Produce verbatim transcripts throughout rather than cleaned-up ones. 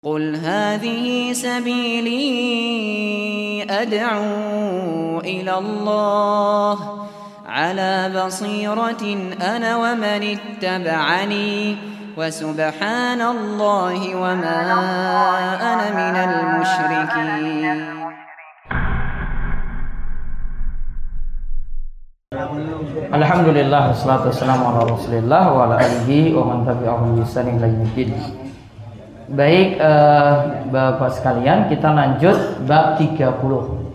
قل هذه سبيلي أدعو إلى الله على بصيرة أنا ومن اتبعني وسبحان الله وما أنا من المشركين. الحمد لله والصلاة والسلام على رسول الله وعلى آله ومن تبعهم بإحسان إلى يوم الدين. Baik, eh, Bapak sekalian, kita lanjut bab tiga puluh.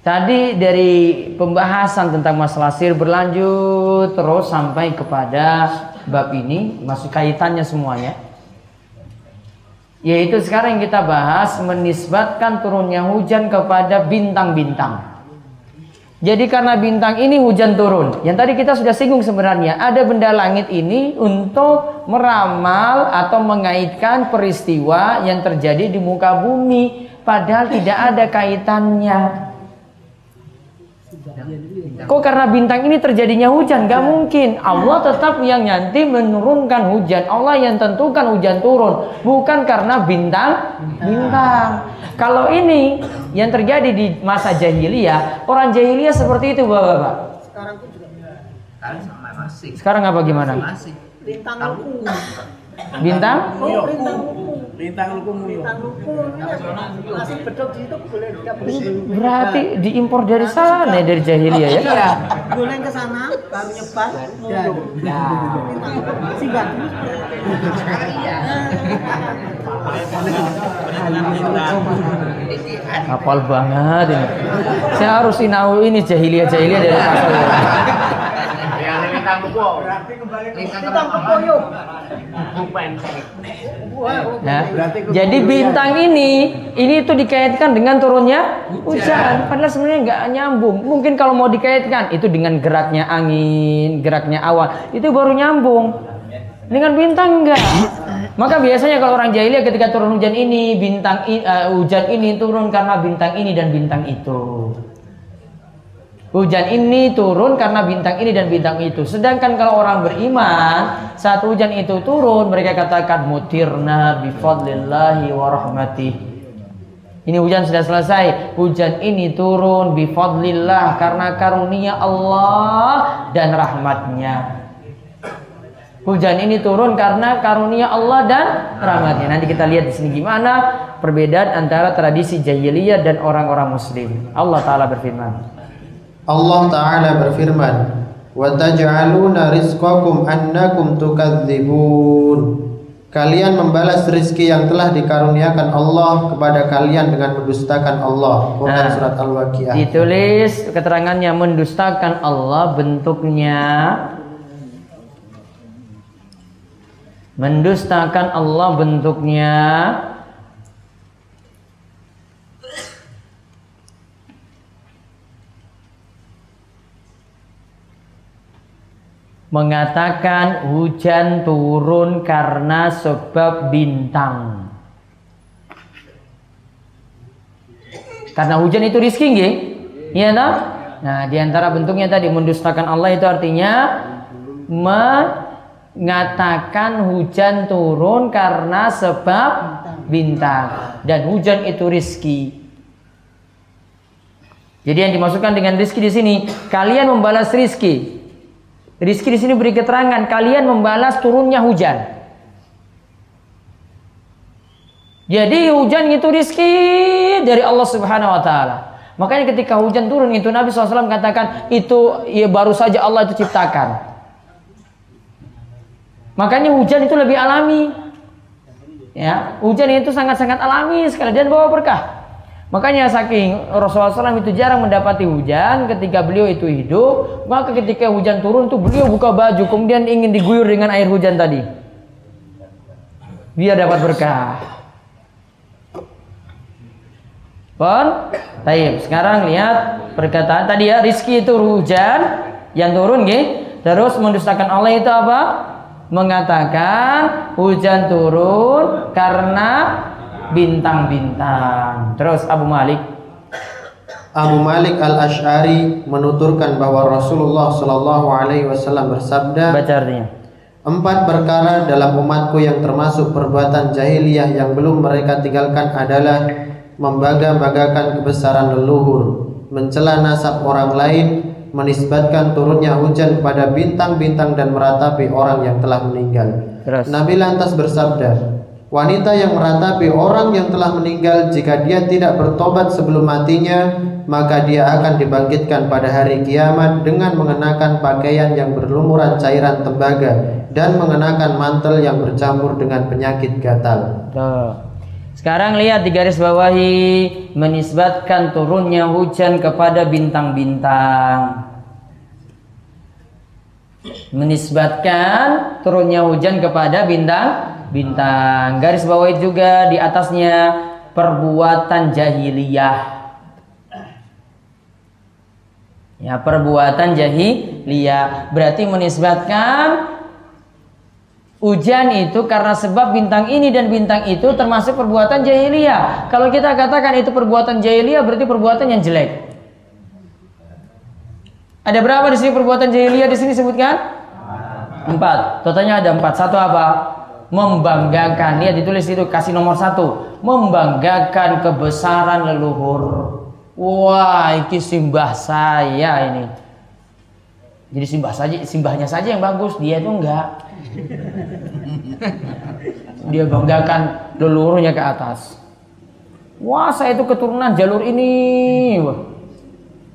Tadi dari pembahasan tentang masalah sihir berlanjut terus sampai kepada bab ini, masuk kaitannya semuanya. Yaitu sekarang kita bahas menisbatkan turunnya hujan kepada bintang-bintang. Jadi karena bintang ini hujan turun. Yang tadi kita sudah singgung sebenarnya, ada benda langit ini untuk meramal atau mengaitkan peristiwa yang terjadi di muka bumi, padahal tidak ada kaitannya. Kok karena bintang ini terjadinya hujan? Gak mungkin. Allah tetap yang nanti menurunkan hujan. Allah yang tentukan hujan turun, bukan karena bintang bintang. Kalau ini yang terjadi di masa jahiliyah, orang jahiliyah seperti itu, Bapak-bapak. Sekarang pun juga masih. Sekarang apa gimana? Masih. Bintang Luku. Bintang? Oh, bintang Luku. Bintang Luku. Bintang Luku. Masih bedok di situ boleh dapet. Berarti diimpor dari sana ya, dari jahiliyah ya? Iya. Boleh ke sana, baru nyebar. Singgah. Hafal banget ini. Saya harus sinau ini jahiliyah-jahiliyah dari asal. Nah, jadi bintang ini ini itu dikaitkan dengan turunnya hujan, padahal sebenarnya nggak nyambung. Mungkin kalau mau dikaitkan itu dengan geraknya angin, geraknya awan, itu baru nyambung. Dengan bintang enggak. Maka biasanya kalau orang jahiliyah ketika turun hujan ini, bintang uh, hujan ini turun karena bintang ini dan bintang itu. Hujan ini turun karena bintang ini dan bintang itu. Sedangkan kalau orang beriman, saat hujan itu turun, mereka katakan mutirna bifadlillahi wa rahmatih. Ini hujan sudah selesai. Hujan ini turun bifadlillah karena karunia Allah dan rahmatnya. Hujan ini turun karena karunia Allah dan rahmatnya. Nanti kita lihat di sini gimana perbedaan antara tradisi jahiliyah dan orang-orang Muslim. Allah Ta'ala berfirman. Allah Ta'ala berfirman, wa taj'aluna rizqakum annakum tukadzibun. Kalian membalas rezeki yang telah dikaruniakan Allah kepada kalian dengan mendustakan Allah. Quran nah, surat Al-Waqiah. Ditulis keterangannya mendustakan Allah, bentuknya mendustakan Allah bentuknya mengatakan hujan turun karena sebab bintang. Karena hujan itu rizki nggih? Iya toh? Nah, diantara bentuknya tadi mendustakan Allah itu artinya mengatakan hujan turun karena sebab bintang dan hujan itu rizki. Jadi yang dimaksudkan dengan rizki di sini, kalian membalas rizki. Rizki di sini beri keterangan, kalian membalas turunnya hujan. Jadi hujan itu rizki dari Allah Subhanahu Wa Taala. Makanya ketika hujan turun itu Nabi shallallahu alaihi wasallam katakan itu ya baru saja Allah itu ciptakan. Makanya hujan itu lebih alami. Ya, hujan itu sangat-sangat alami sekali dan bawa berkah. Makanya saking Rasulullah shallallahu alaihi wasallam itu jarang mendapati hujan ketika beliau itu hidup. Maka ketika hujan turun tuh beliau buka baju kemudian ingin diguyur dengan air hujan tadi biar dapat berkah. Pon, baik. Sekarang lihat perkataan tadi ya, rizki itu hujan yang turun, gih. Terus mendustakan Allah itu apa? Mengatakan hujan turun karena bintang-bintang. Terus Abu Malik Abu Malik al-Asy'ari menuturkan bahwa Rasulullah Shallallahu Alaihi Wasallam bersabda, baca artinya, Empat perkara dalam umatku yang termasuk perbuatan jahiliyah yang belum mereka tinggalkan adalah membaga-bagakan kebesaran leluhur, mencela nasab orang lain, menisbatkan turunnya hujan kepada bintang-bintang dan meratapi orang yang telah meninggal. Terus. Nabi lantas bersabda, wanita yang meratapi orang yang telah meninggal jika dia tidak bertobat sebelum matinya, maka dia akan dibangkitkan pada hari kiamat dengan mengenakan pakaian yang berlumuran cairan tembaga dan mengenakan mantel yang bercampur dengan penyakit gatal. Tuh. Sekarang lihat di garis bawahi, menisbatkan turunnya hujan kepada bintang-bintang. Menisbatkan turunnya hujan kepada bintang bintang garis bawahi juga di atasnya perbuatan jahiliyah, ya, perbuatan jahiliyah berarti menisbatkan hujan itu karena sebab bintang ini dan bintang itu termasuk perbuatan jahiliyah. Kalau kita katakan itu perbuatan jahiliyah berarti perbuatan yang jelek. Ada berapa di sini perbuatan jahiliyah? Di sini sebutkan empat, totalnya ada empat. Satu apa? Membanggakan, ya, ditulis itu, kasih nomor satu, membanggakan kebesaran leluhur. Wah, ini simbah saya ini. Jadi simbah saja, simbahnya saja yang bagus, dia itu enggak. Dia banggakan leluhurnya ke atas. Wah, saya itu keturunan jalur ini. Wah.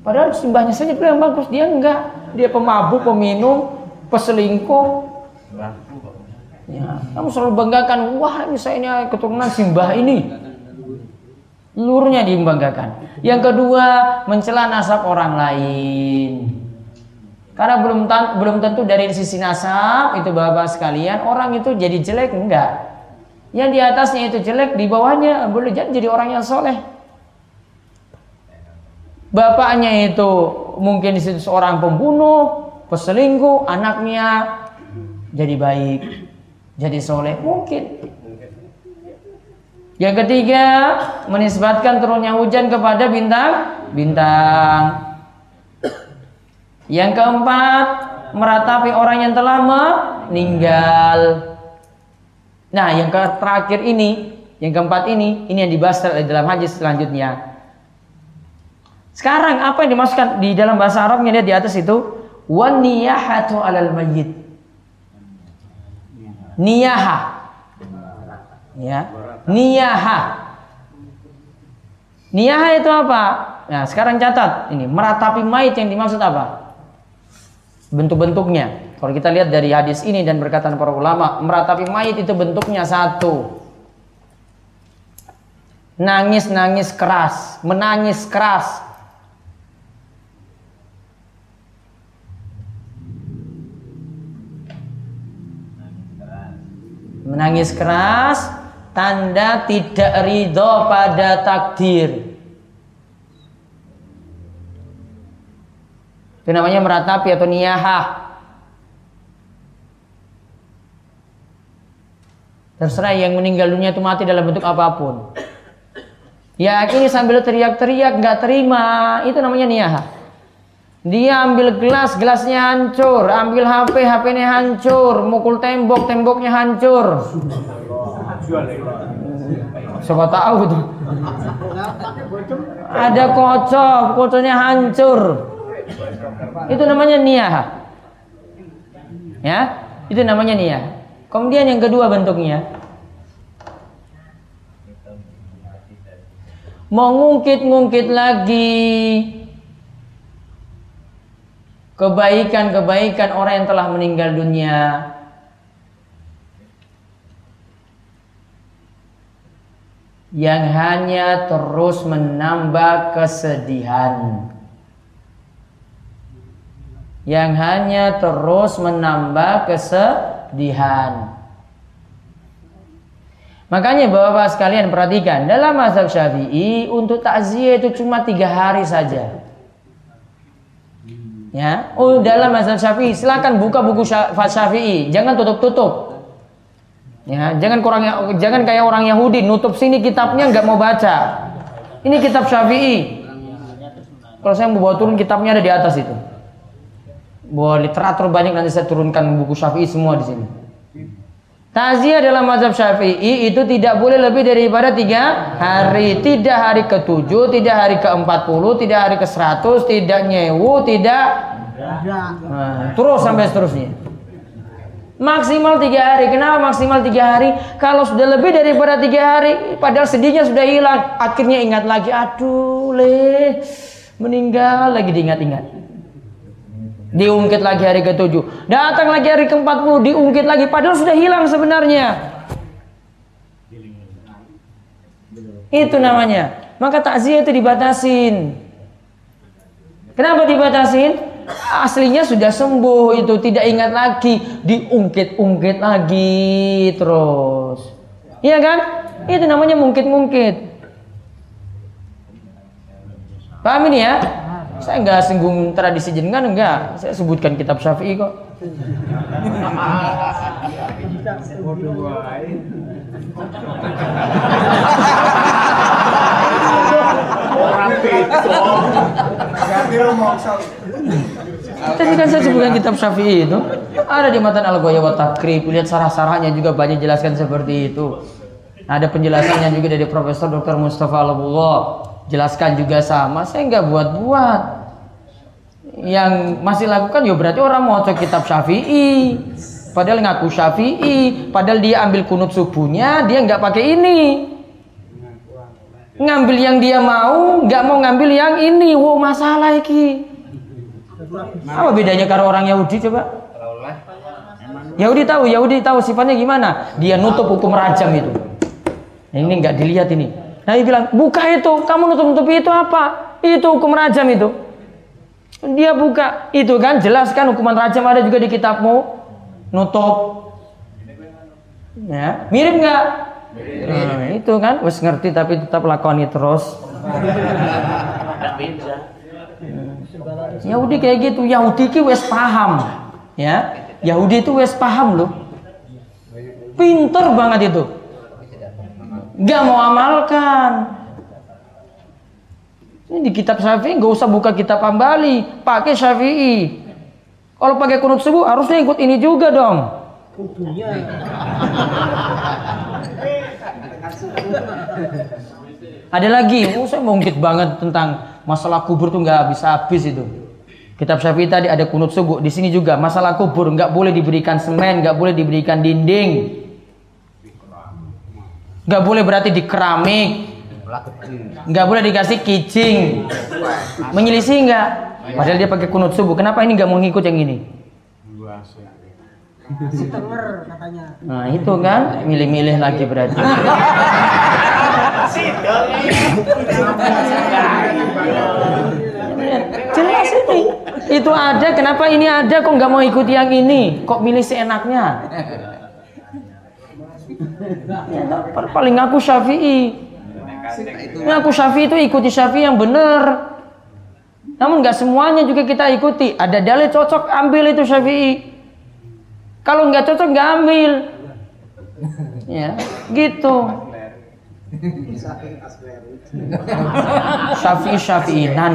Padahal simbahnya saja yang bagus, dia enggak. Dia pemabuk, peminum, peselingkuh. Ya, kamu selalu banggakan, wah misalnya keturunan simbah ini, lurunya dibanggakan. Yang kedua, mencela nasab orang lain. Karena belum belum tentu dari sisi nasab itu bapak sekalian orang itu jadi jelek, enggak. Yang di atasnya itu jelek, di bawahnya boleh jadi orang yang soleh. Bapaknya itu mungkin disitu seorang pembunuh, peselingkuh, anaknya jadi baik, jadi soleh, mungkin. Yang ketiga, menisbatkan turunnya hujan kepada bintang-bintang. Yang keempat, meratapi orang yang telah meninggal. Nah, yang terakhir ini, yang keempat ini, ini yang dibahas dalam hadis selanjutnya. Sekarang apa yang dimasukkan di dalam bahasa Arabnya, lihat di atas itu, wan niyahatu 'alal mayyit. Niyaha, ya, niyaha. Niyaha itu apa? Nah, sekarang catat ini, meratapi mayit yang dimaksud apa? Bentuk-bentuknya. Kalau kita lihat dari hadis ini dan perkataan para ulama, meratapi mayit itu bentuknya satu, nangis-nangis keras, menangis keras. Menangis keras, tanda tidak ridho pada takdir. Itu namanya meratapi atau niyahah. Terserah yang meninggal dunia itu mati dalam bentuk apapun. Ya, ini sambil teriak-teriak, nggak terima, itu namanya niyahah. Dia ambil gelas, gelasnya hancur. Ambil H P, H P-nya hancur. Mukul tembok, temboknya hancur. Siapa tahu itu. Ada kocok, kocoknya hancur. Itu namanya niyahah. Ya, itu namanya niyahah. Kemudian yang kedua bentuknya, mengungkit-ngungkit lagi kebaikan-kebaikan orang yang telah meninggal dunia. Yang hanya terus menambah kesedihan. Yang hanya terus menambah kesedihan. Makanya bapak-bapak sekalian perhatikan, dalam mazhab Syafi'i untuk takziah itu cuma tiga hari saja. Ya, oh, dalam mazhab Syafi'i silakan buka buku Syafi'i, jangan tutup-tutup. Ya, jangan kurang, jangan kayak orang Yahudi nutup sini kitabnya nggak mau baca. Ini kitab Syafi'i. Kalau saya mau bawa turun kitabnya ada di atas itu. Bawa literatur banyak nanti saya turunkan buku Syafi'i semua di sini. Ta'ziyah dalam mazhab Syafi'i itu tidak boleh lebih daripada tiga hari. Tidak hari ketujuh, tidak hari ke empat puluh, tidak hari ke seratus, tidak nyewu, tidak nah, terus sampai seterusnya. Maksimal tiga hari. Kenapa maksimal tiga hari? Kalau sudah lebih daripada tiga hari, padahal sedihnya sudah hilang, akhirnya ingat lagi, aduh leh, meninggal lagi diingat-ingat. Diungkit lagi hari ketujuh, datang lagi hari ke empat puluh, diungkit lagi, padahal sudah hilang sebenarnya. Itu namanya. Maka takziah itu dibatasin. Kenapa dibatasin? Aslinya sudah sembuh itu, tidak ingat lagi, diungkit-ungkit lagi terus. Iya kan? Itu namanya mungkit-mungkit. Paham ini ya? Saya enggak singgung tradisi jenengan, enggak. Saya sebutkan kitab Syafi'i kok. Tadi kan saya sebutkan kitab Syafi'i itu. Ada di Matan Al-Ghayah wa Taqrib. Lihat sarah-sarahnya juga banyak jelaskan seperti itu. Ada penjelasannya juga dari Profesor Doktor Mustafa al-Abullah. Jelaskan juga sama, saya nggak buat-buat. Yang masih lakukan ya berarti orang mau cek kitab Syafi'i, padahal ngaku Syafi'i, padahal dia ambil kunut subuhnya, dia nggak pakai ini, ngambil yang dia mau, nggak mau ngambil yang ini. Wow, masalah iki. Apa bedanya kalau orang Yahudi coba? Yahudi tahu, Yahudi tahu sifatnya gimana? Dia nutup hukum rajam itu. Ini nggak dilihat ini. Nabi bilang, buka itu, kamu nutup-nutupi itu apa? Itu hukum rajam itu. Dia buka, itu kan jelaskan hukuman rajam ada juga di kitabmu. Nutup. Ya, mirip nggak? Nah, itu kan, wes ngerti tapi tetap lakoni terus. Yahudi kayak gitu, Yahudi ki wes paham, ya. Yahudi itu wes paham loh. Pinter banget itu. Nggak mau amalkan. Ini di kitab Syafi'i nggak usah buka kitab Hambali, pakai Syafi'i. Kalau pakai kunut subuh harusnya ikut ini juga dong. Ada lagi, oh, saya mungkit banget tentang masalah kubur tuh nggak habis-habis itu. Kitab Syafi'i tadi ada kunut subuh, di sini juga masalah kubur nggak boleh diberikan semen, nggak boleh diberikan dinding. Nggak boleh berarti di keramik, nggak boleh dikasih kijing. Menyelisih nggak? Padahal dia pakai kunut subuh. Kenapa ini nggak mau ngikut yang ini? Nah itu kan milih-milih lagi berarti. Jelas ini. Itu ada. Kenapa ini ada? Kok nggak mau ikut yang ini? Kok milih seenaknya? Ya, paling ngaku Syafi'i, ngaku Syafi'i itu ikuti Syafi'i yang benar. Namun nggak semuanya juga kita ikuti. Ada dalil cocok, ambil itu Syafi'i. Kalau nggak cocok nggak ambil. Ya, gitu. Syafi'i Syafi'inan,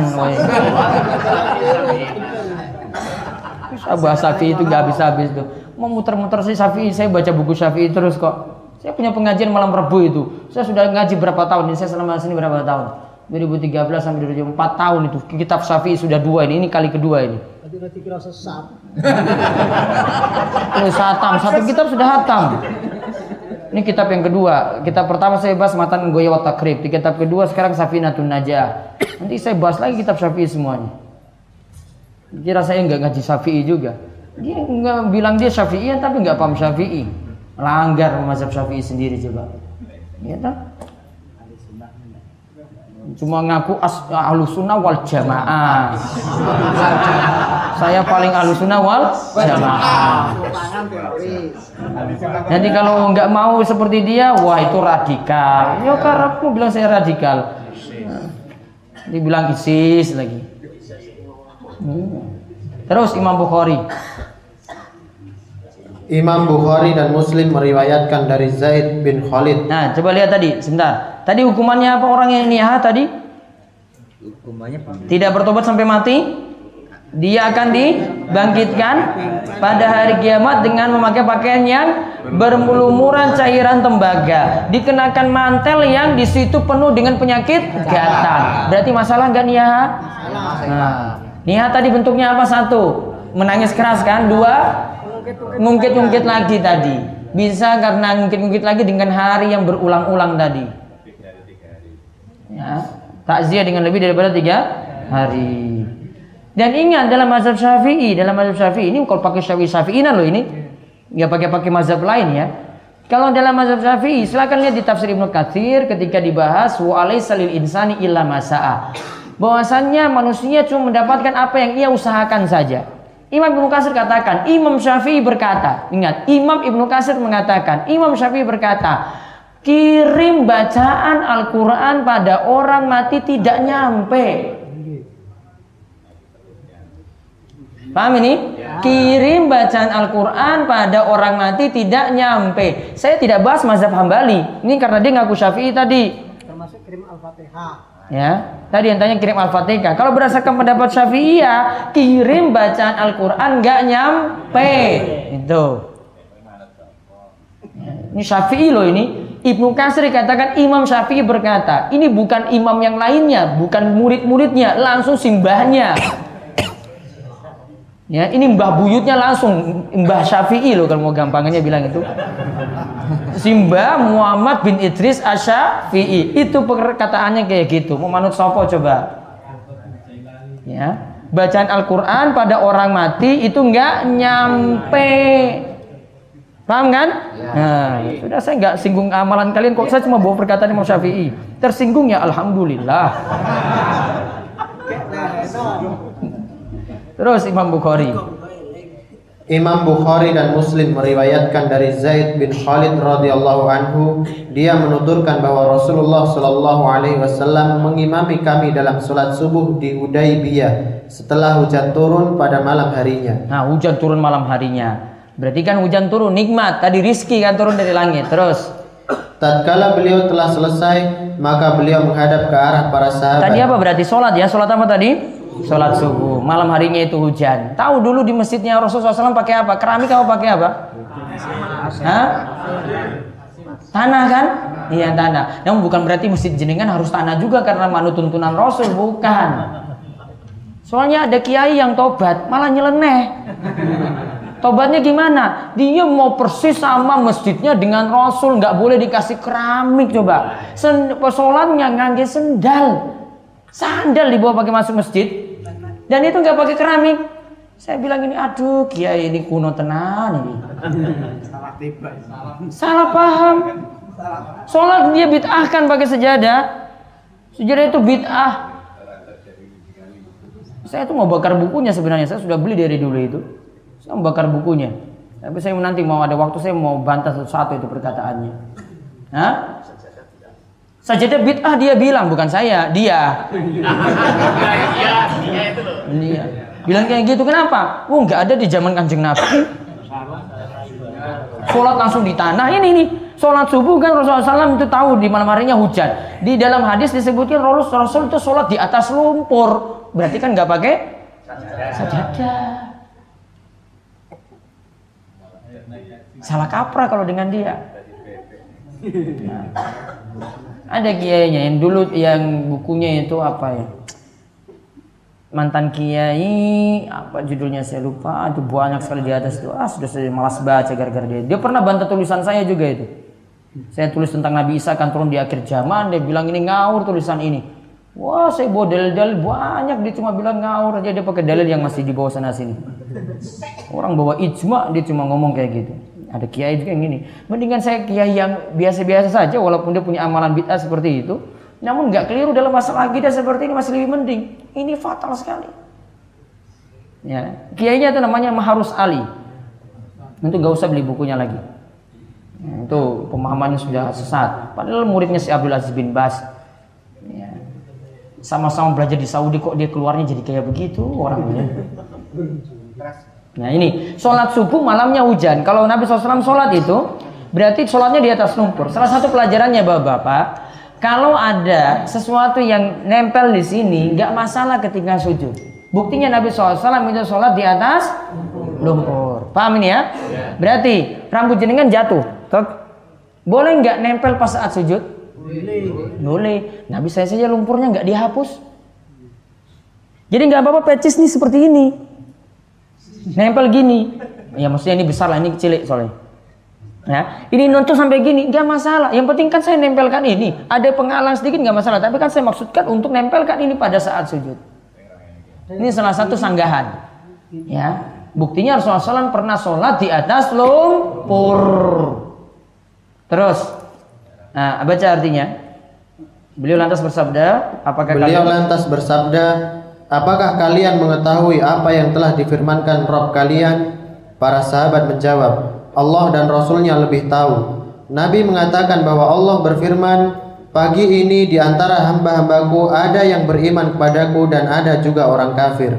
bahasa Syafi'i itu nggak habis-habis tuh. Mau muter-muter sih Syafi'i, saya baca buku Syafi'i terus kok. Saya punya pengajian malam Rabu itu. Saya sudah ngaji berapa tahun ini, saya selama sini berapa tahun? dua ribu tiga belas sampai dua ribu empat tahun itu. Kitab Syafi'i sudah dua ini, ini kali kedua ini. Hati-hati kira sesat. Terus hatam, satu kitab sudah hatam. Ini kitab yang kedua. Kitab pertama saya bahas Matan Al-Ghayah wa Taqrib. Di kitab kedua sekarang Safinatun Najah. Nanti saya bahas lagi kitab Syafi'i semuanya. Kira saya nggak ngaji Syafi'i juga. Dia nggak bilang dia Syafi'i tapi nggak paham Syafi'i, langgar mazhab Syafi'i sendiri coba. Ya tak? Cuma ngaku ahlus sunnah wal jamaah. Saya paling ahlus sunnah wal jamaah. Jadi kalau nggak mau seperti dia, wah itu radikal. Ya karena aku bilang saya radikal. Dibilang ISIS lagi. Terus Imam Bukhari. Imam Bukhari dan Muslim meriwayatkan dari Zaid bin Khalid. Nah, coba lihat tadi, sebentar. Tadi hukumannya apa orang yang niha tadi? Hukumannya apa? Tidak bertobat sampai mati? Dia akan dibangkitkan pada hari kiamat dengan memakai pakaian yang bermulumuran cairan tembaga, dikenakan mantel yang di situ penuh dengan penyakit gatal. Berarti masalah enggak Nia? Nah, Nia tadi bentuknya apa? Satu, menangis keras kan? Dua, ngungkit-ngungkit lagi tadi. Bisa karena ngungkit-ngungkit lagi dengan hari yang berulang-ulang tadi. Ya, takziah dengan lebih daripada tiga hari. Dan ingat, dalam mazhab Syafi'i, dalam mazhab Syafi'i ini kalau pakai Syafi'i Syafi'inan loh ini, nggak pakai-pakai mazhab lain ya. Kalau dalam mazhab Syafi'i, silakan lihat di tafsir Ibnu Katsir ketika dibahas wa alaisa lil insani illa ma sa'a. Bahwasannya manusia cuma mendapatkan apa yang ia usahakan saja. Imam Ibnu Katsir katakan, Imam Syafi'i berkata, ingat, Imam Ibnu Katsir mengatakan, Imam Syafi'i berkata, kirim bacaan Al-Qur'an pada orang mati tidak nyampe. Paham ini? Ya. Kirim bacaan Al-Quran pada orang mati tidak nyampe. Saya tidak bahas mazhab Hambali. Ini karena dia ngaku Syafi'i tadi. Termasuk kirim Al-Fatihah. Ya, tadi yang tanya kirim Al-Fatihah. Kalau berdasarkan pendapat Syafi'i ya, kirim bacaan Al-Quran nggak nyampe. Itu. Ini Syafi'i loh ini. Ibnu Katsir dikatakan Imam Syafi'i berkata, ini bukan imam yang lainnya, bukan murid-muridnya, langsung simbahnya. Ya, ini mbah buyutnya langsung mbah Syafi'i loh kalau mau gampangnya bilang itu. Simbah Muhammad bin Idris Asy-Syafi'i. Itu perkataannya kayak gitu. Mau manut sopo coba? Ya, bacaan Al-Qur'an pada orang mati itu enggak nyampe. Paham kan? Nah, sudah saya enggak singgung amalan kalian kok, saya cuma bawa perkataan Imam Syafi'i. Tersinggung ya alhamdulillah. Terus Imam Bukhari. Imam Bukhari dan Muslim meriwayatkan dari Zaid bin Khalid radhiyallahu anhu, dia menuturkan bahwa Rasulullah shallallahu alaihi wasallam mengimami kami dalam sholat subuh di Hudaybiyah setelah hujan turun pada malam harinya. Nah, hujan turun malam harinya. Berarti kan hujan turun nikmat, tadi rizki kan turun dari langit. Terus tatkala beliau telah selesai, maka beliau menghadap ke arah para sahabat. Tadi apa berarti sholat ya? Sholat apa tadi? Sholat subuh, malam harinya itu hujan. Tahu dulu di masjidnya Rasulullah shallallahu alaihi wasallam pakai apa? Keramik kamu pakai apa? Hah? Tanah kan? Iya tanah. Namun bukan berarti masjid jenengan harus tanah juga karena manut tuntunan Rasul, bukan. Soalnya ada kiai yang tobat malah nyeleneh. Tobatnya gimana? Dia mau persis sama masjidnya dengan Rasul, nggak boleh dikasih keramik coba. Sholatnya ngangge sendal. Sandal dibawa pakai masuk masjid dan itu nggak pakai keramik. Saya bilang ini aduh kiai ini kuno tenan ini. Salah tiba, salah. Salah paham. Sholat dia bid'ahkan pakai sejadah. Sejadah itu bid'ah. Saya tuh mau bakar bukunya sebenarnya. Saya sudah beli dari dulu itu. Saya mau bakar bukunya. Tapi saya nanti mau ada waktu saya mau bantah satu-satu itu perkataannya. Hah? Sajadah bid'ah dia bilang, bukan saya, dia. Dia bilang kayak gitu, kenapa? Oh nggak ada di zaman Kanjeng Nabi. Sholat langsung di tanah ini nih. Sholat subuh kan Rasulullah shallallahu alaihi wasallam itu tahu di malam harinya hujan. Di dalam hadis disebutkan Rasulullah shallallahu alaihi wasallam itu sholat di atas lumpur. Berarti kan nggak pakai sajadah. Salah kaprah kalau dengan dia. Nah. Ada kiainya yang dulu yang bukunya itu apa ya? Mantan kiai apa judulnya saya lupa. Aduh banyak sekali di atas itu. Ah sudah saya malas baca gara-gara dia. Dia pernah bantah tulisan saya juga itu. Saya tulis tentang Nabi Isa akan turun di akhir zaman. Dia bilang ini ngawur tulisan ini. Wah saya bawa dalil-dalil banyak. Dia cuma bilang ngawur aja. Dia pakai dalil yang masih di bawah sana sini. Orang bawa ijma dia cuma ngomong kayak gitu. Ada kiai juga yang gini. Mendingan saya kiai yang biasa-biasa saja walaupun dia punya amalan bid'ah seperti itu, namun nggak keliru dalam masalah akidah seperti ini masih lebih mending. Ini fatal sekali. Ya, kiainya itu namanya Maharus Ali. Itu nggak usah beli bukunya lagi. Ya, itu pemahamannya sudah sesat. Padahal muridnya si Abdul Aziz bin Bas. Ya. Sama-sama belajar di Saudi kok dia keluarnya jadi kayak begitu orangnya. Nah ini, sholat subuh malamnya hujan. Kalau Nabi shallallahu alaihi wasallam sholat itu berarti sholatnya di atas lumpur. Salah satu pelajarannya bapak-bapak, kalau ada sesuatu yang nempel di sini, nggak masalah ketika sujud. Buktinya Nabi shallallahu alaihi wasallam itu sholat di atas lumpur. Paham ini ya? Berarti rambut jenengan jatuh. Boleh nggak nempel pas saat sujud? Boleh. Nabi saya saja lumpurnya nggak dihapus. Jadi nggak apa-apa pecis nih seperti ini. Nempel gini. Ya maksudnya ini besar lah, ini kecil soalnya. Nah, ini nonton sampai gini nggak masalah. Yang penting kan saya nempelkan ini. Ada penghalang sedikit nggak masalah. Tapi kan saya maksudkan untuk nempelkan ini pada saat sujud. Ini salah satu sanggahan, ya. Buktinya Rasulullah shallallahu alaihi wasallam pernah sholat di atas lumpur. Terus, nah, baca artinya. Beliau lantas bersabda, apakah Beliau kalian... lantas bersabda, apakah kalian mengetahui apa yang telah difirmankan Rabb kalian? Para sahabat menjawab, Allah dan Rasulnya lebih tahu. Nabi mengatakan bahwa Allah berfirman, pagi ini di antara hamba-hambaku ada yang beriman kepadaku dan ada juga orang kafir.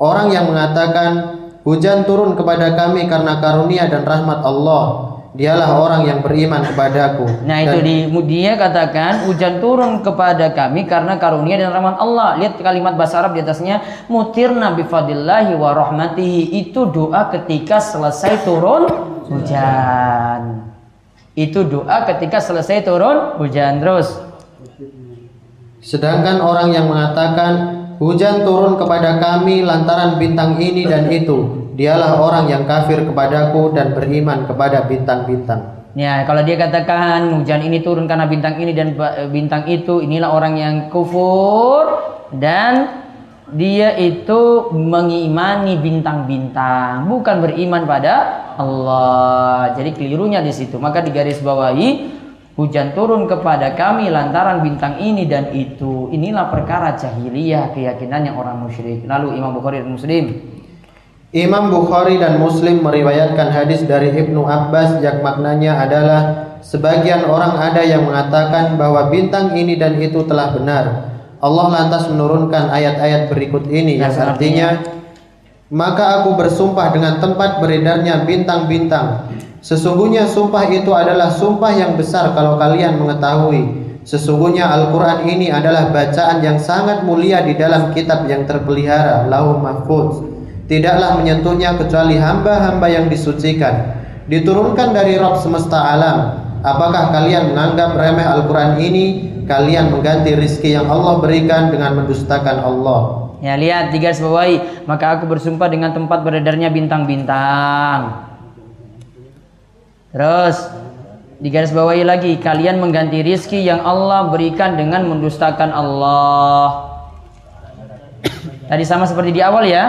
Orang yang mengatakan, hujan turun kepada kami karena karunia dan rahmat Allah, dialah orang yang beriman kepadaku. Nah dan itu di, dia katakan, hujan turun kepada kami karena karunia dan rahmat Allah. Lihat kalimat bahasa Arab di atasnya, mutirna bifadillahi wa rahmatihi. Itu doa ketika selesai turun hujan. Itu doa ketika selesai turun hujan. Terus, sedangkan orang yang mengatakan hujan turun kepada kami lantaran bintang ini dan itu, dialah orang yang kafir kepadaku dan beriman kepada bintang-bintang. Ya, kalau dia katakan hujan ini turun karena bintang ini dan bintang itu, inilah orang yang kufur dan dia itu mengimani bintang-bintang, bukan beriman pada Allah. Jadi kelirunya di situ. Maka digarisbawahi, hujan turun kepada kami lantaran bintang ini dan itu. Inilah perkara jahiliyah, keyakinannya orang musyrik. Lalu Imam Bukhari dan Muslim. Imam Bukhari dan Muslim meriwayatkan hadis dari Ibnu Abbas yang maknanya adalah sebagian orang ada yang mengatakan bahwa bintang ini dan itu telah benar. Allah lantas menurunkan ayat-ayat berikut ini yang artinya, maka aku bersumpah dengan tempat beredarnya bintang-bintang. Sesungguhnya sumpah itu adalah sumpah yang besar kalau kalian mengetahui. Sesungguhnya Al-Quran ini adalah bacaan yang sangat mulia di dalam kitab yang terpelihara, Lauh Mahfuz. Tidaklah menyentuhnya kecuali hamba-hamba yang disucikan. Diturunkan dari Rabb semesta alam. Apakah kalian menganggap remeh Al-Quran ini? Kalian mengganti rizki yang Allah berikan dengan mendustakan Allah. Ya, lihat tiga sebawahi, maka aku bersumpah dengan tempat beredarnya bintang-bintang. Terus tiga sebawahi lagi, kalian mengganti rizki yang Allah berikan dengan mendustakan Allah. Tadi sama seperti di awal ya,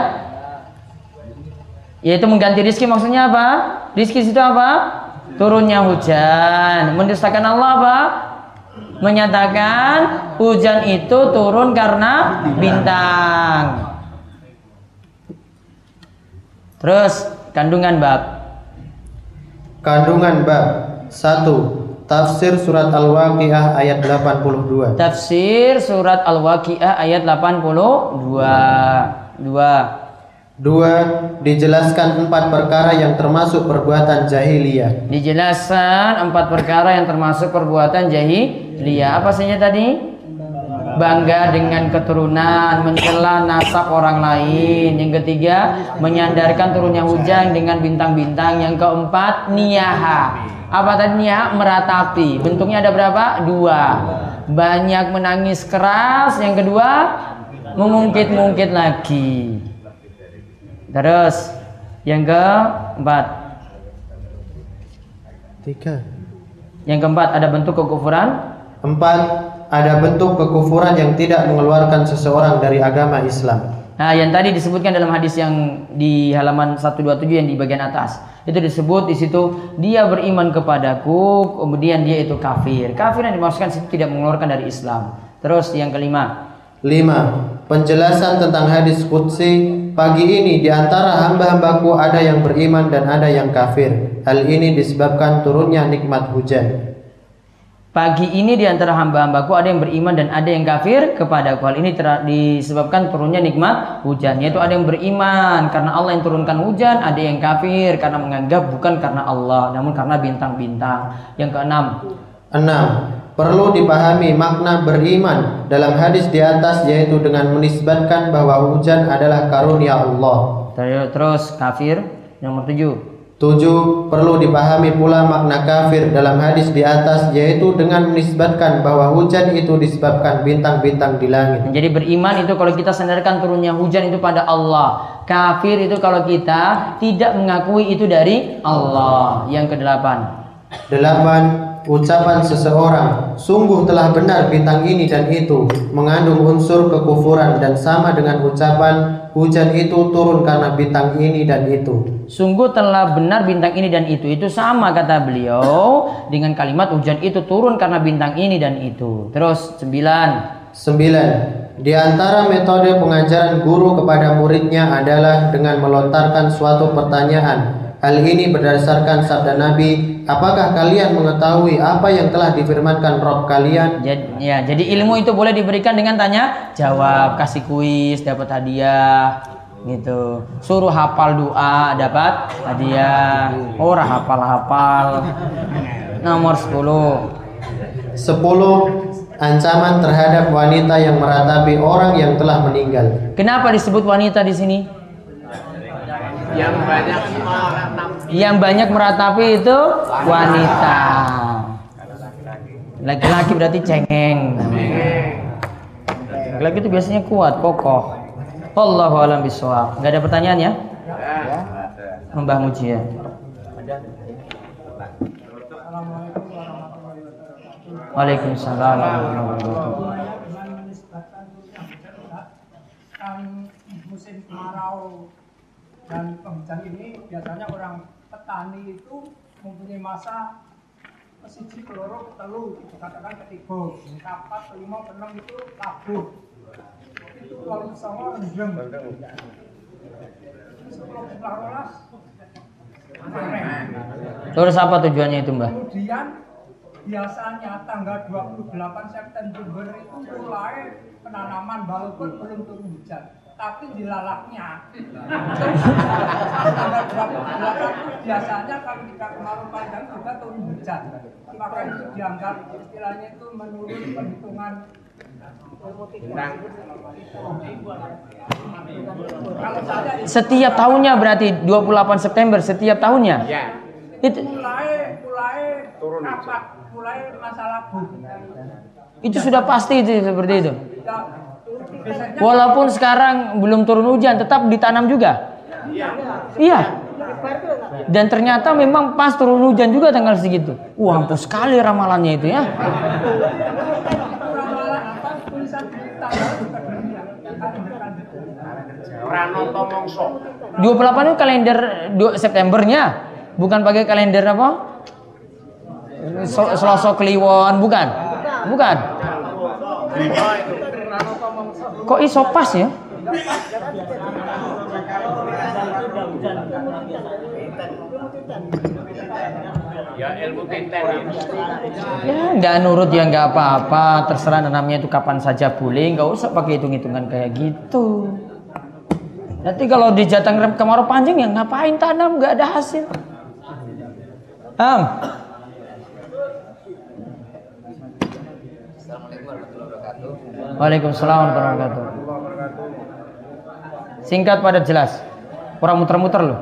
yaitu mengganti rizki maksudnya apa? Rizki itu apa? Turunnya hujan. Mendustakan Allah apa? Menyatakan hujan itu turun karena bintang. Terus kandungan bab. Kandungan bab satu. Tafsir surat Al-Waqiah ayat delapan puluh dua. Tafsir surat Al-Waqiah ayat delapan puluh dua. dua. Dua, dijelaskan empat perkara yang termasuk perbuatan jahiliyah. Dijelaskan empat perkara yang termasuk perbuatan jahiliyah. Apa saja tadi? Bangga dengan keturunan, mencela nasab orang lain. Yang ketiga, menyandarkan turunnya hujan dengan bintang-bintang. Yang keempat, niyaha. Apa tadi niyaha? Meratapi. Bentuknya ada berapa? Dua. Banyak menangis keras. Yang kedua, mengungkit-ungkit lagi. Terus yang keempat, tiga. Yang keempat ada bentuk kekufuran. Empat, ada bentuk kekufuran yang tidak mengeluarkan seseorang dari agama Islam. Nah, yang tadi disebutkan dalam hadis yang di halaman seratus dua puluh tujuh yang di bagian atas itu disebut di situ dia beriman kepadaku, kemudian dia itu kafir. Kafir yang dimaksudkan situ tidak mengeluarkan dari Islam. Terus yang kelima. Lima. Penjelasan tentang hadis qudsi. Pagi ini di antara hamba-hambaku ada yang beriman dan ada yang kafir. Hal ini disebabkan turunnya nikmat hujan. Pagi ini di antara hamba-hambaku ada yang beriman dan ada yang kafir kepadaku. Hal ini disebabkan turunnya nikmat hujan. Yaitu ada yang beriman karena Allah yang turunkan hujan, ada yang kafir karena menganggap bukan karena Allah, namun karena bintang-bintang. Yang keenam. Enam. Perlu dipahami makna beriman dalam hadis di atas, yaitu dengan menisbatkan bahwa hujan adalah karunia Allah. Terus kafir nomor tujuh. Tujuh, perlu dipahami pula makna kafir dalam hadis di atas, yaitu dengan menisbatkan bahwa hujan itu disebabkan bintang-bintang di langit. Jadi beriman itu kalau kita sandarkan turunnya hujan itu pada Allah. Kafir itu kalau kita tidak mengakui itu dari Allah. Yang kedelapan. Delapan, ucapan seseorang, sungguh telah benar bintang ini dan itu, mengandung unsur kekufuran dan sama dengan ucapan hujan itu turun karena bintang ini dan itu. Sungguh telah benar bintang ini dan itu, itu sama kata beliau dengan kalimat hujan itu turun karena bintang ini dan itu. Terus sembilan. Sembilan, di antara metode pengajaran guru kepada muridnya adalah dengan melontarkan suatu pertanyaan. Hal ini berdasarkan sabda Nabi, apakah kalian mengetahui apa yang telah difirmankan Rob kalian? Jadi, ya, jadi ilmu itu boleh diberikan dengan tanya jawab, kasih kuis dapat hadiah, gitu. Suruh hafal doa dapat hadiah. Orang hafal-hafal. Nomor sepuluh. Sepuluh. Ancaman terhadap wanita yang meratapi orang yang telah meninggal. Kenapa disebut wanita di sini? Yang banyak meratapi. Yang banyak meratapi itu wanita. Laki-laki berarti cengeng. Laki-laki itu biasanya kuat, kokoh. Wallahu a'lam bishawab. Enggak ada pertanyaan ya? Mbah Mujia. Waalaikumsalam warahmatullahi wabarakatuh. Musim kemarau dan penghujan ini biasanya orang petani itu mempunyai masa siji, keloro, telu, katakan ketiga, kapat, kelima, enam itu labuh. Itu kalau sama endrem. Terus apa tujuannya itu, Mbak? Kemudian biasanya tanggal dua puluh delapan September itu mulai penanaman walaupun belum turun hujan. Tapi dilalaknya tanggal dua puluh delapan biasanya kalau tidak kemarau panjang juga turun hujan, maka itu dianggap istilahnya itu menurut perhitungan setiap tahunnya, berarti dua puluh delapan September setiap tahunnya itu mulai mulai apa mulai masalah itu sudah pasti itu seperti itu. Walaupun sekarang belum turun hujan, tetap ditanam juga. Iya. Dan ternyata memang pas turun hujan juga tanggal segitu. Wah, ampuh sekali ramalannya itu ya. dua puluh delapan itu kalender Septembernya, bukan pakai kalender apa? Selasa Kliwon, bukan? Bukan. Kok iso pas ya? Ya ilmu tinten ya nggak nurut ya nggak apa-apa, terserah nanamnya itu kapan saja boleh, nggak usah pakai hitung-hitungan kayak gitu. Nanti kalau di jatang kemarau panjang ya ngapain tanam, nggak ada hasil. Am. Waalaikumsalam warahmatullahi wabarakatuh. Singkat padat jelas. Kurang muter-muter loh.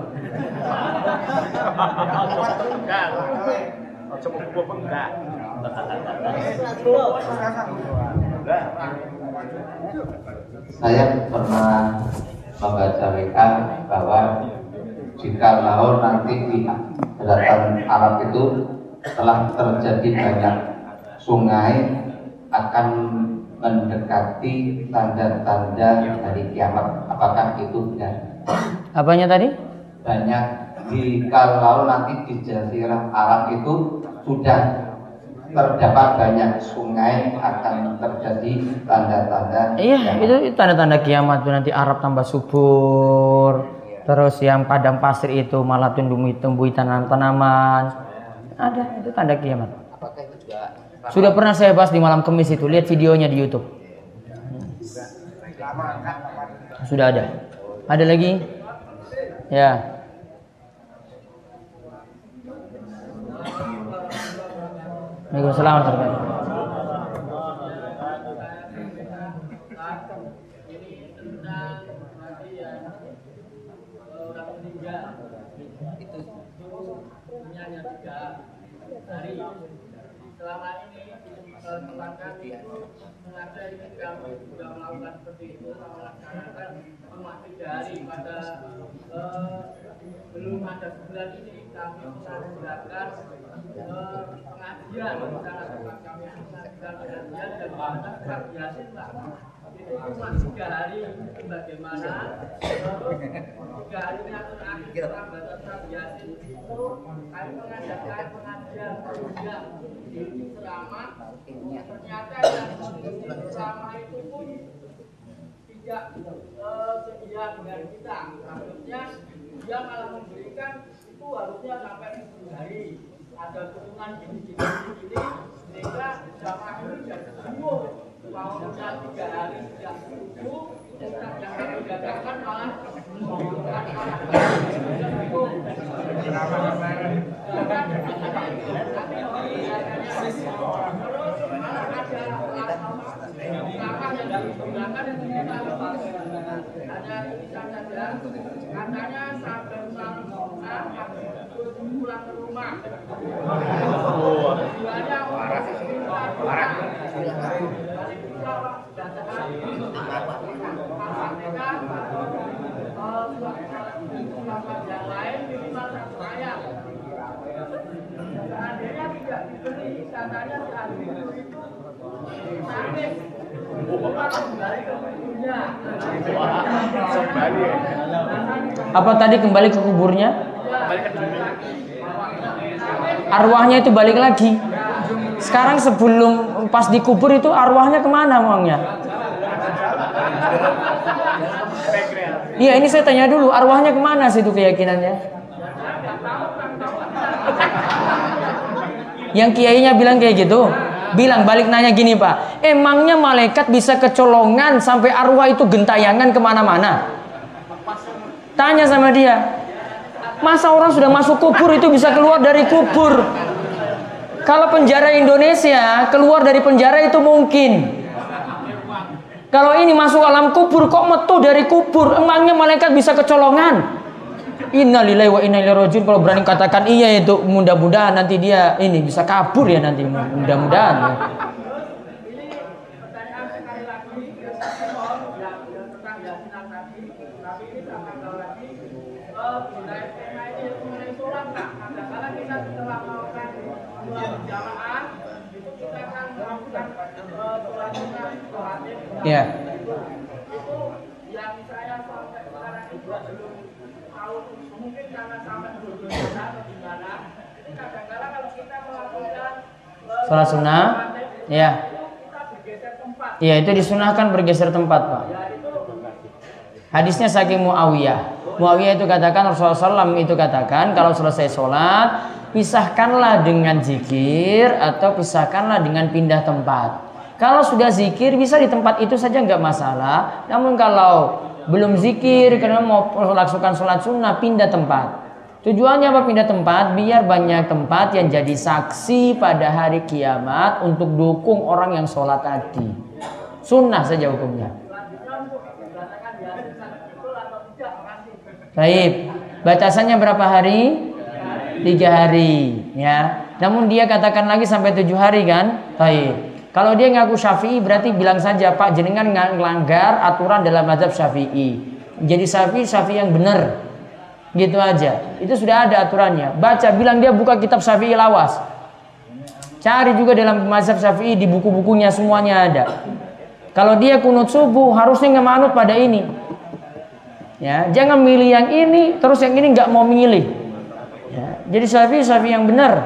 Saya pernah membaca W A bahwa jika laut nanti di daratan Arab itu telah terjadi banyak sungai akan mendekati tanda-tanda dari kiamat. Apakah itu benar? Apanya tadi? Banyak di kalau nanti di Jazirah Arab itu sudah terdapat banyak sungai akan terjadi tanda-tanda. Iya, kiamat. Itu tanda-tanda kiamat. Nanti Arab tambah subur. Iya. Terus yang padang pasir itu malah tumbuhi-tumbuhi tanaman-tanaman. Ada, itu tanda kiamat. Apakah itu juga? Sudah pernah saya bahas di malam Kamis itu, lihat videonya di YouTube. Sudah ada. Ada lagi? Ya. Waalaikumsalam warahmatullahi wabarakatuh. pelanggan itu mengajari kita sudah melakukan seperti itu, melaksanakan masih dari pada eh, belum ada sebulan ini kami melaksanakan eh, pengajian, melaksanakan kami melaksanakan pengajian dan bahkan kajian lah. Itu cuma tiga hari bagaimana tiga harinya terakhir tambahan kajian itu kami mengadakan pengajian pengajian di ceramah. Ternyata yang mengisi ceramah itu pun tidak eh, sedia dengan kita. Harusnya dia malah memberikan itu harusnya sampai tujuh hari. Ada turunan gini-gini sehingga ceramah itu jadi sembuh. Mau sudah tiga hari sudah sembuh, Ustaz yang dikatakan malah menggunakan katanya sampai pulang ke rumah. Yang lain minimal satu ayat. Seandainya tidak diberi, katanya seandainya itu nangis. Apa tadi kembali ke kuburnya? Arwahnya itu balik lagi. Sekarang sebelum pas dikubur itu arwahnya kemana uangnya? Iya, ini saya tanya dulu, arwahnya kemana sih itu keyakinannya? Yang kiainya bilang kayak gitu, bilang balik nanya gini pak, emangnya malaikat bisa kecolongan sampai arwah itu gentayangan kemana-mana? Tanya sama dia, masa orang sudah masuk kubur itu bisa keluar dari kubur? Kalau penjara Indonesia keluar dari penjara itu mungkin. Kalau ini masuk alam kubur, kok metu dari kubur? Emangnya malaikat bisa kecolongan? Innalillahi wa inna ilaihi rajiun. Kalau berani katakan iya itu, mudah-mudahan nanti dia ini bisa kabur ya nanti. Mudah-mudahan. Ya. Ya. Yang saya sampai sekarang itu belum tahu, mungkin karena sama dulu atau gimana. Kadang-kadang kalau kita melakukan salat sunnah, ya. Kita bergeser tempat. Ya, itu disunahkan bergeser tempat, Pak. Hadisnya saking Muawiyah. Muawiyah itu katakan Rasulullah shallallahu alaihi wasallam itu katakan kalau selesai sholat pisahkanlah dengan zikir atau pisahkanlah dengan pindah tempat. Kalau sudah zikir bisa di tempat itu saja nggak masalah. Namun kalau belum zikir karena mau melaksanakan sholat sunnah pindah tempat. Tujuannya apa pindah tempat? Biar banyak tempat yang jadi saksi pada hari kiamat untuk dukung orang yang sholat tadi. Sunnah saja hukumnya. Baik. Batasannya berapa hari? Tiga hari. Ya. Namun dia katakan lagi sampai tujuh hari kan? Baik. Kalau dia ngaku Syafi'i berarti bilang saja Pak jenengan ngelanggar aturan dalam mazhab Syafi'i. Jadi Syafi'i Syafi'i yang benar. Gitu aja. Itu sudah ada aturannya. Baca bilang dia buka kitab Syafi'i lawas. Cari juga dalam mazhab Syafi'i di buku-bukunya semuanya ada. Kalau dia kunut subuh harusnya ngemanut pada ini. Ya, jangan milih yang ini terus yang ini nggak mau milih. Ya, jadi Syafi'i Syafi'i yang benar.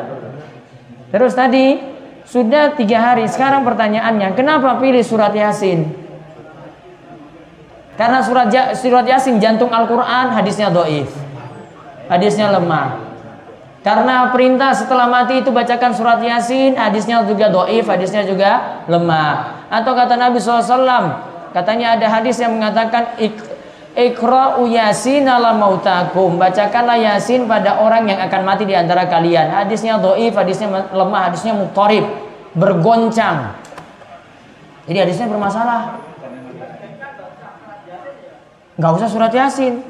Terus tadi sudah tiga hari. Sekarang pertanyaannya, kenapa pilih surat Yasin? Karena surat surat Yasin jantung Al-Quran, hadisnya doif, hadisnya lemah. Karena perintah setelah mati itu bacakan surat Yasin, hadisnya juga doif, hadisnya juga lemah. Atau kata Nabi shallallahu alaihi wasallam, katanya ada hadis yang mengatakan Iqra'u Yasin ala mautakum, bacakanlah Yasin pada orang yang akan mati di antara kalian. Hadisnya dhaif, hadisnya lemah, hadisnya mudharib, bergoncang. Jadi hadisnya bermasalah. Enggak usah surat Yasin.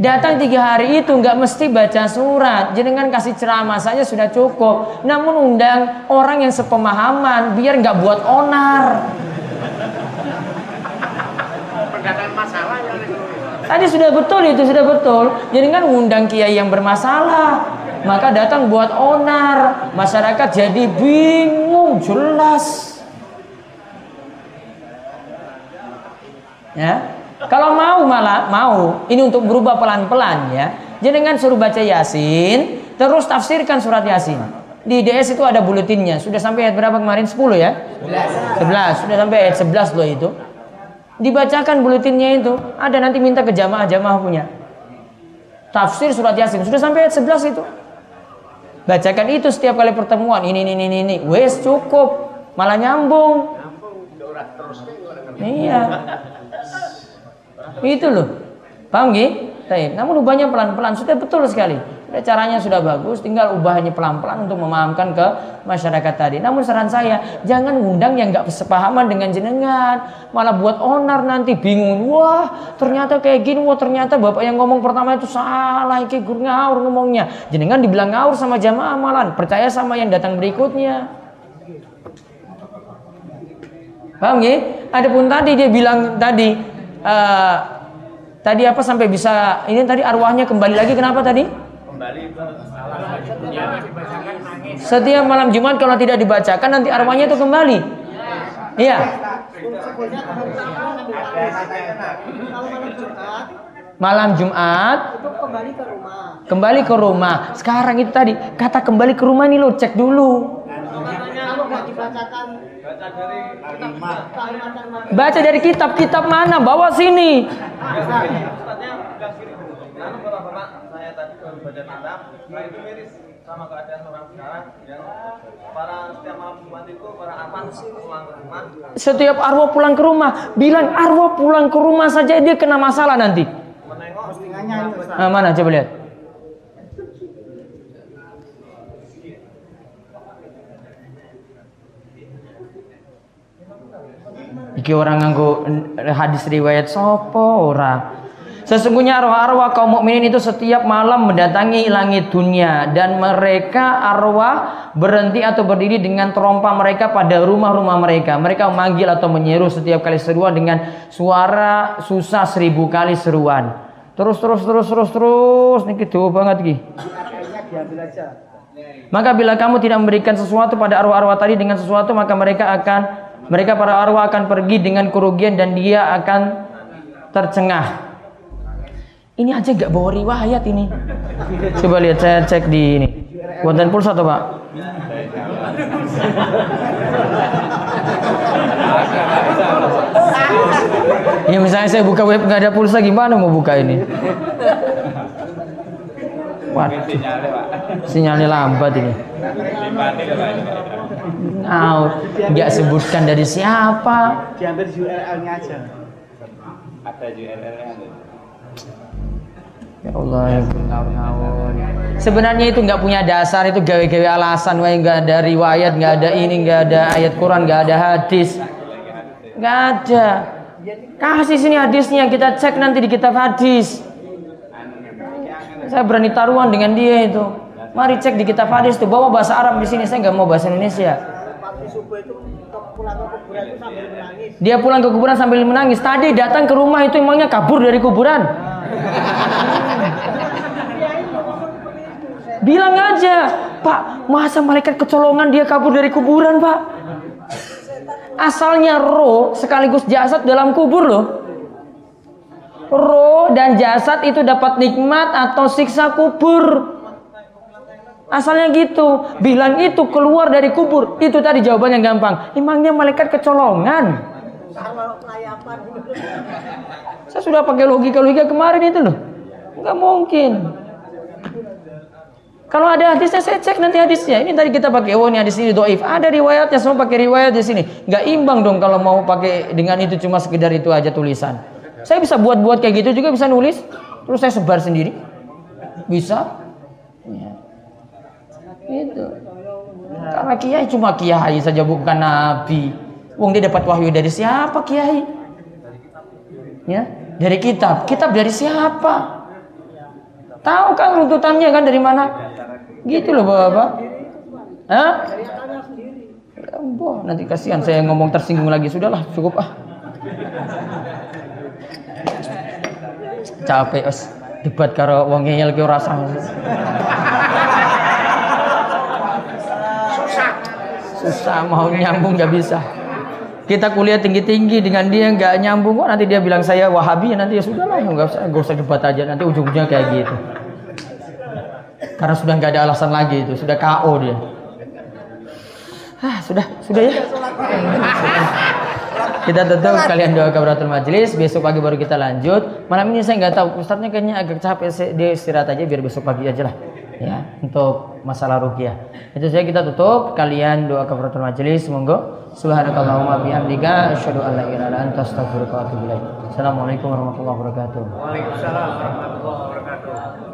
Datang tiga hari itu nggak mesti baca surat, jenengan kasih ceramah saja sudah cukup. Namun undang orang yang sepemahaman biar nggak buat onar. Tadi sudah betul itu, sudah betul. Jenengan undang kiai yang bermasalah, maka datang buat onar, masyarakat jadi bingung jelas. Ya. Kalau mau malah mau ini untuk berubah pelan-pelan ya. Jenengan suruh baca Yasin, terus tafsirkan surat Yasin. Di D S itu ada buletinnya. Sudah sampai ayat berapa kemarin? sepuluh ya? sebelas. Sudah sampai ayat sebelas loh itu. Dibacakan buletinnya itu. Ada nanti minta ke jamaah-jamaah punya. Tafsir surat Yasin sudah sampai ayat sebelas itu. Bacakan itu setiap kali pertemuan. Ini ini ini ini. Wes cukup. Malah nyambung. Iya. Itu loh, paham gih? Baik. Namun ubahnya pelan-pelan, sudah betul sekali. Sudah caranya sudah bagus, tinggal ubahnya pelan-pelan untuk memahamkan ke masyarakat tadi. Namun saran saya, jangan ngundang yang nggak sepahaman dengan jenengan, malah buat onar nanti bingung. Wah, ternyata kayak gini. Wah, ternyata bapak yang ngomong pertama itu salah, kayak gur ngawur ngomongnya. Jenengan dibilang ngawur sama jamaah malan, percaya sama yang datang berikutnya. Paham gih? Adapun tadi dia bilang tadi. Uh, tadi apa sampai bisa ini tadi arwahnya kembali lagi, kenapa tadi? Kembali setiap malam Jumat kalau tidak dibacakan nanti arwahnya itu kembali. Iya. Malam Jumat kembali ke rumah. Kembali ke rumah. Sekarang itu tadi kata kembali ke rumah nih lo cek dulu. Baca dari kitab-kitab mana? Bawa sini. Setiap arwah pulang ke rumah, bilang arwah pulang ke rumah saja dia kena masalah nanti. Nah, mana coba lihat. Iki orang nganggo hadis riwayat sopo ora. Sesungguhnya arwah-arwah kaum mukminin itu setiap malam mendatangi langit dunia dan mereka arwah berhenti atau berdiri dengan terompa mereka pada rumah-rumah mereka. Mereka memanggil atau menyeru setiap kali seruan dengan suara susah seribu kali seruan. Terus terus terus terus terus niki doa banget iki. Maka bila kamu tidak memberikan sesuatu pada arwah-arwah tadi dengan sesuatu maka mereka akan Mereka para arwah akan pergi dengan kerugian dan dia akan tercengah. Ini aja nggak bawa riwayat ini. Coba lihat saya cek di ini. Konten pulsa toh pak? Ya misalnya saya buka web nggak ada pulsa gimana mau buka ini? Waduh, sinyalnya lambat ini. Nah, nggak sebutkan dari siapa. Diambil U R L-nya aja. Ada U R L-nya. Ya Allah, ya ngawur-ngawur. Sebenarnya itu nggak punya dasar, itu gawe-gawe alasan. Wah, nggak ada riwayat, nggak ada ini, nggak ada ayat Quran, nggak ada hadis, nggak ada. Kasih sini hadisnya, kita cek nanti di kitab hadis. Saya berani taruhan dengan dia itu. Mari cek di kitab hadis tuh, bawa bahasa Arab di sini. Saya nggak mau bahasa Indonesia. Dia pulang ke kuburan sambil menangis. Tadi datang ke rumah itu emangnya kabur dari kuburan. Bilang aja, Pak, masa malaikat kecolongan dia kabur dari kuburan, Pak? Asalnya roh sekaligus jasad dalam kubur loh. Roh dan jasad itu dapat nikmat atau siksa kubur. Asalnya gitu, bilang itu keluar dari kubur. Itu tadi jawabannya gampang. Emangnya malaikat kecolongan? Saya sudah pakai logika-logika kemarin itu loh. Enggak mungkin. Kalau ada hadisnya saya cek nanti hadisnya. Ini tadi kita pakai oh ini hadis ini doif. Ada riwayatnya semua pakai riwayat di sini. Enggak imbang dong kalau mau pakai dengan itu cuma sekedar itu aja tulisan. Saya bisa buat-buat kayak gitu juga bisa nulis. Terus saya sebar sendiri. Bisa. Ya. Itu. Karena kiai cuma kiai saja bukan nabi. Wong dia dapat wahyu dari siapa kiai? Ya, dari kitab. Kitab dari siapa? Tahu kan runtutannya kan dari mana? Gitu loh Bapak. Hah? Boh, nanti kasihan saya ngomong tersinggung lagi. Sudahlah, cukup ah. Capek os debat karo wong ngeyel ki ora sah. Susah. Susah mau nyambung nggak bisa. Kita kuliah tinggi-tinggi dengan dia nggak nyambung kok, nanti dia bilang saya Wahabi, nanti ya sudahlah nggak usah, nggak usah debat aja, nanti ujung-ujungnya kayak gitu. Karena sudah nggak ada alasan lagi itu, sudah K O dia. Ah, sudah, sudah ya. Kita tutup, kalian doa kafaratul majelis. Besok pagi baru kita lanjut. Malam ini saya nggak tahu, ustadznya kayaknya agak capek, dia istirahat aja biar besok pagi aja lah. Ya, untuk masalah ruqyah. Itu saja kita tutup. Kalian doa kafaratul majelis, monggo. Subhanakallahumma bihamdika asyhadu an la ilaha illa anta astaghfiruka wa atubu ilaik. Assalamualaikum warahmatullahi wabarakatuh. Waalaikumsalam warahmatullahi wabarakatuh.